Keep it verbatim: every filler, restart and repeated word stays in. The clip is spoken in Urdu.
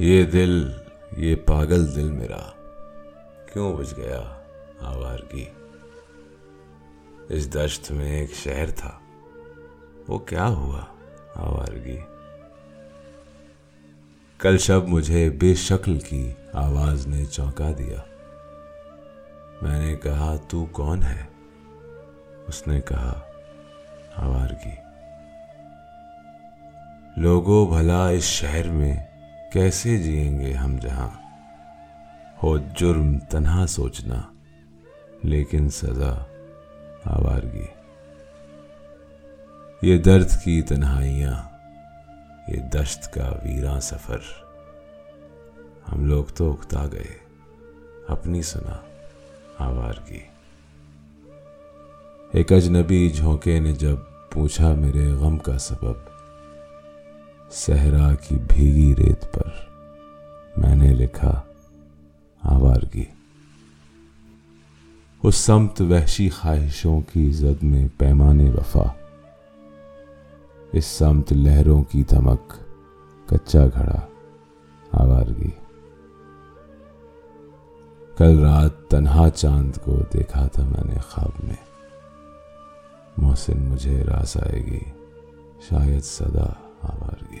یہ دل، یہ پاگل دل میرا کیوں بچ گیا آوارگی؟ اس دشت میں ایک شہر تھا، وہ کیا ہوا آوارگی؟ کل شب مجھے بے شکل کی آواز نے چونکا دیا۔ میں نے کہا تو کون ہے؟ اس نے کہا آوارگی۔ لوگوں بھلا اس شہر میں کیسے جئیں گے ہم، جہاں ہو جرم تنہا سوچنا لیکن سزا آوارگی۔ یہ درد کی تنہائیاں، یہ دشت کا ویراں سفر، ہم لوگ تو اکتا گئے اپنی سنا آوارگی۔ ایک اجنبی جھونکے نے جب پوچھا میرے غم کا سبب، صحرا کی بھیگی ریت پر میں نے لکھا آوارگی۔ اس سمت وحشی خواہشوں کی زد میں پیمانے وفا، اس سمت لہروں کی دھمک کچا گھڑا آوارگی۔ کل رات تنہا چاند کو دیکھا تھا میں نے خواب میں، محسن مجھے راس آئے گی شاید صدا آوارگی۔